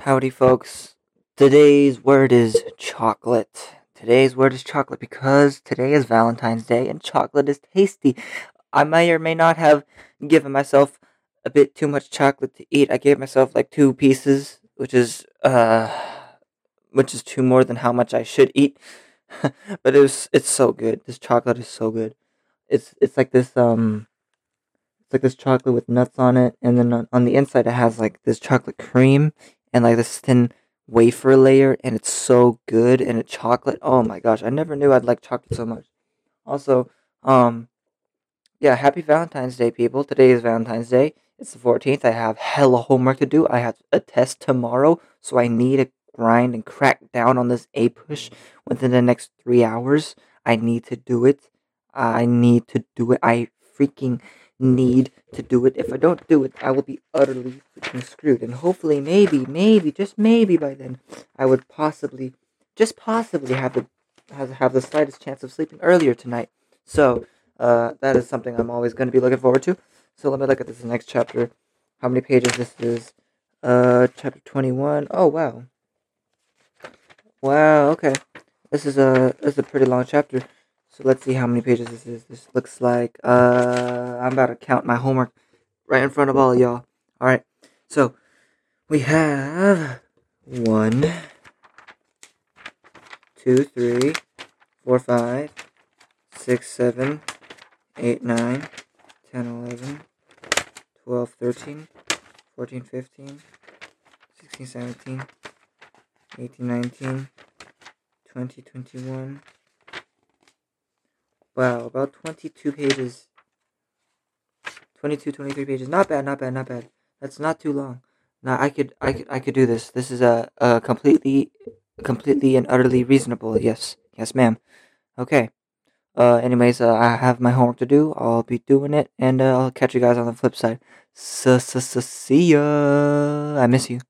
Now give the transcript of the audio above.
Howdy folks, today's word is chocolate because today is Valentine's Day and chocolate is tasty. I may or may not have given myself a bit too much chocolate to eat. I gave myself like 2 pieces, which is 2 more than how much I should eat. But it's so good. This chocolate is so good. It's like this chocolate with nuts on it, and then on the inside it has like this chocolate cream and like this thin wafer layer, and it's so good. And it's chocolate. Oh my gosh, I never knew I'd like chocolate so much. Also, yeah, happy Valentine's Day, people. Today is Valentine's Day. It's the 14th. I have hella homework to do. I have a test tomorrow, so I need to grind and crack down on this A-push within the next 3 hours. I need to do it. I freaking need to do it. If I don't do it, I will be utterly freaking screwed. And hopefully, maybe, just maybe by then, I would possibly, just possibly have the slightest chance of sleeping earlier tonight. So, that is something I'm always going to be looking forward to. So let me look at this next chapter. How many pages this is? Chapter 21. Oh, wow. Wow, okay. This is a pretty long chapter. So let's see how many pages this is. This looks like, I'm about to count my homework right in front of all of y'all. Alright, so we have 1, 2, 3, 4, 5, 6, 7, 8, 9, 10, 11, 12, 13, 14, 15, 16, 17, 18, 19, 20, 21. Wow, about 22 pages. 22, 23 pages. Not bad. That's not too long. Now I could do this. This is a completely and utterly reasonable. Yes, ma'am. Okay. Anyways, I have my homework to do. I'll be doing it, and I'll catch you guys on the flip side. See ya. I miss you.